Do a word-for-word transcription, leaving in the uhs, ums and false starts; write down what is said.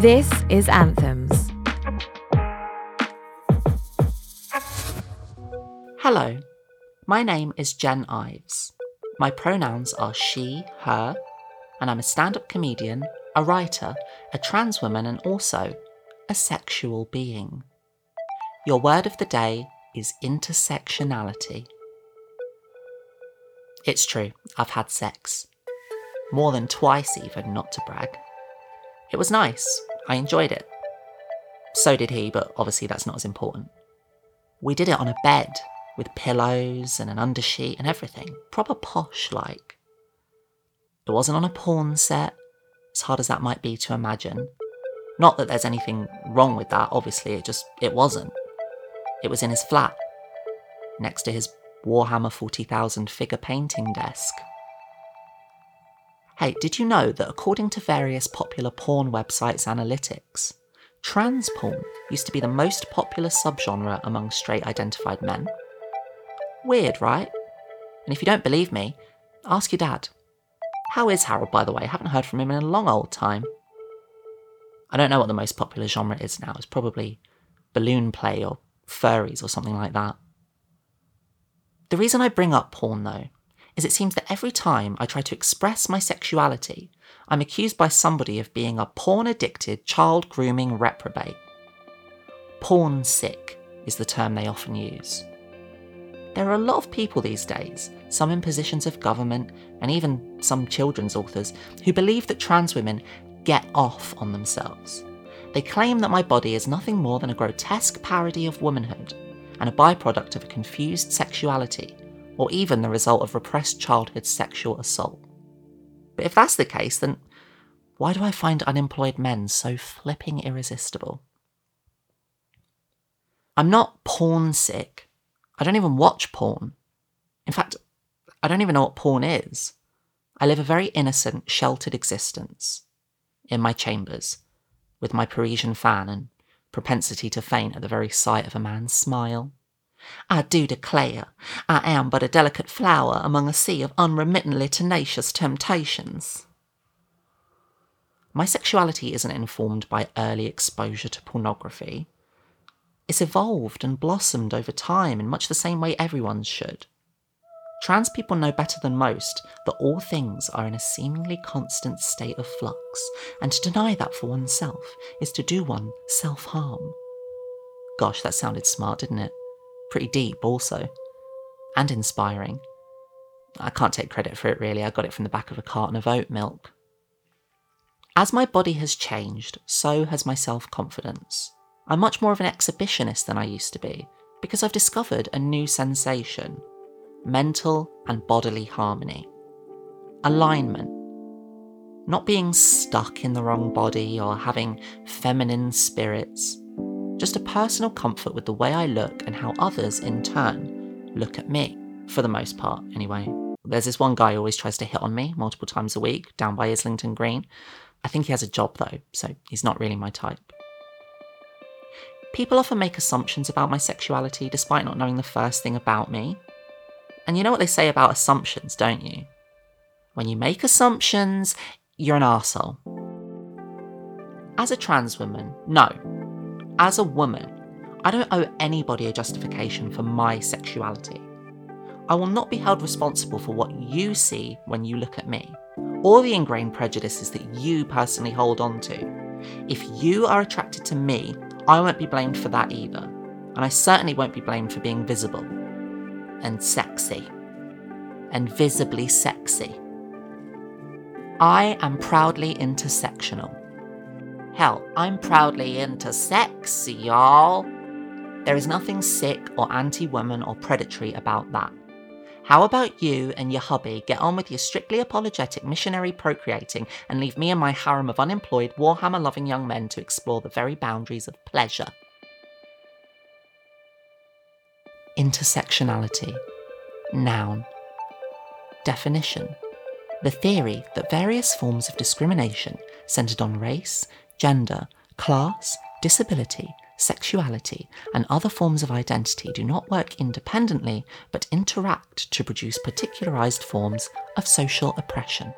This is Anthems. Hello, my name is Jen Ives. My pronouns are she, her, and I'm a stand-up comedian, a writer, a trans woman, and also a sexual being. Your word of the day is intersectionality. It's true, I've had sex. More than twice even, not to brag. It was nice, I enjoyed it. So did he, but obviously that's not as important. We did it on a bed, with pillows and an undersheet and everything, proper posh-like. It wasn't on a porn set, as hard as that might be to imagine. Not that there's anything wrong with that, obviously, it just, it wasn't. It was in his flat, next to his Warhammer forty thousand figure painting desk. Hey, did you know that according to various popular porn websites' analytics, trans porn used to be the most popular subgenre among straight-identified men? Weird, right? And if you don't believe me, ask your dad. How is Harold, by the way? I haven't heard from him in a long old time. I don't know what the most popular genre is now. It's probably balloon play or furries or something like that. The reason I bring up porn, though, is it seems that every time I try to express my sexuality, I'm accused by somebody of being a porn-addicted, child-grooming reprobate. Porn-sick is the term they often use. There are a lot of people these days, some in positions of government, and even some children's authors, who believe that trans women get off on themselves. They claim that my body is nothing more than a grotesque parody of womanhood, and a byproduct of a confused sexuality, or even the result of repressed childhood sexual assault. But if that's the case, then why do I find unemployed men so flipping irresistible? I'm not porn sick. I don't even watch porn. In fact, I don't even know what porn is. I live a very innocent, sheltered existence. In my chambers, with my Parisian fan and propensity to faint at the very sight of a man's smile. I do declare, I am but a delicate flower among a sea of unremittingly tenacious temptations. My sexuality isn't informed by early exposure to pornography. It's evolved and blossomed over time in much the same way everyone should. Trans people know better than most that all things are in a seemingly constant state of flux, and to deny that for oneself is to do one self-harm. Gosh, that sounded smart, didn't it? Pretty deep also, and inspiring. I can't take credit for it really, I got it from the back of a carton of oat milk. As my body has changed, so has my self-confidence. I'm much more of an exhibitionist than I used to be, because I've discovered a new sensation, mental and bodily harmony. Alignment. Not being stuck in the wrong body or having feminine spirits. Just a personal comfort with the way I look and how others, in turn, look at me. For the most part, anyway. There's this one guy who always tries to hit on me multiple times a week, down by Islington Green. I think he has a job, though, so he's not really my type. People often make assumptions about my sexuality, despite not knowing the first thing about me. And you know what they say about assumptions, don't you? When you make assumptions, you're an arsehole. As a trans woman, no. As a woman, I don't owe anybody a justification for my sexuality. I will not be held responsible for what you see when you look at me, or the ingrained prejudices that you personally hold on to. If you are attracted to me, I won't be blamed for that either, and I certainly won't be blamed for being visible, and sexy, and visibly sexy. I am proudly intersectional. Hell, I'm proudly into sex, y'all. There is nothing sick or anti-woman or predatory about that. How about you and your hubby get on with your strictly apologetic missionary procreating and leave me and my harem of unemployed, Warhammer-loving young men to explore the very boundaries of pleasure? Intersectionality. Noun. Definition. The theory that various forms of discrimination centered on race, gender, class, disability, sexuality, and other forms of identity do not work independently, but interact to produce particularized forms of social oppression.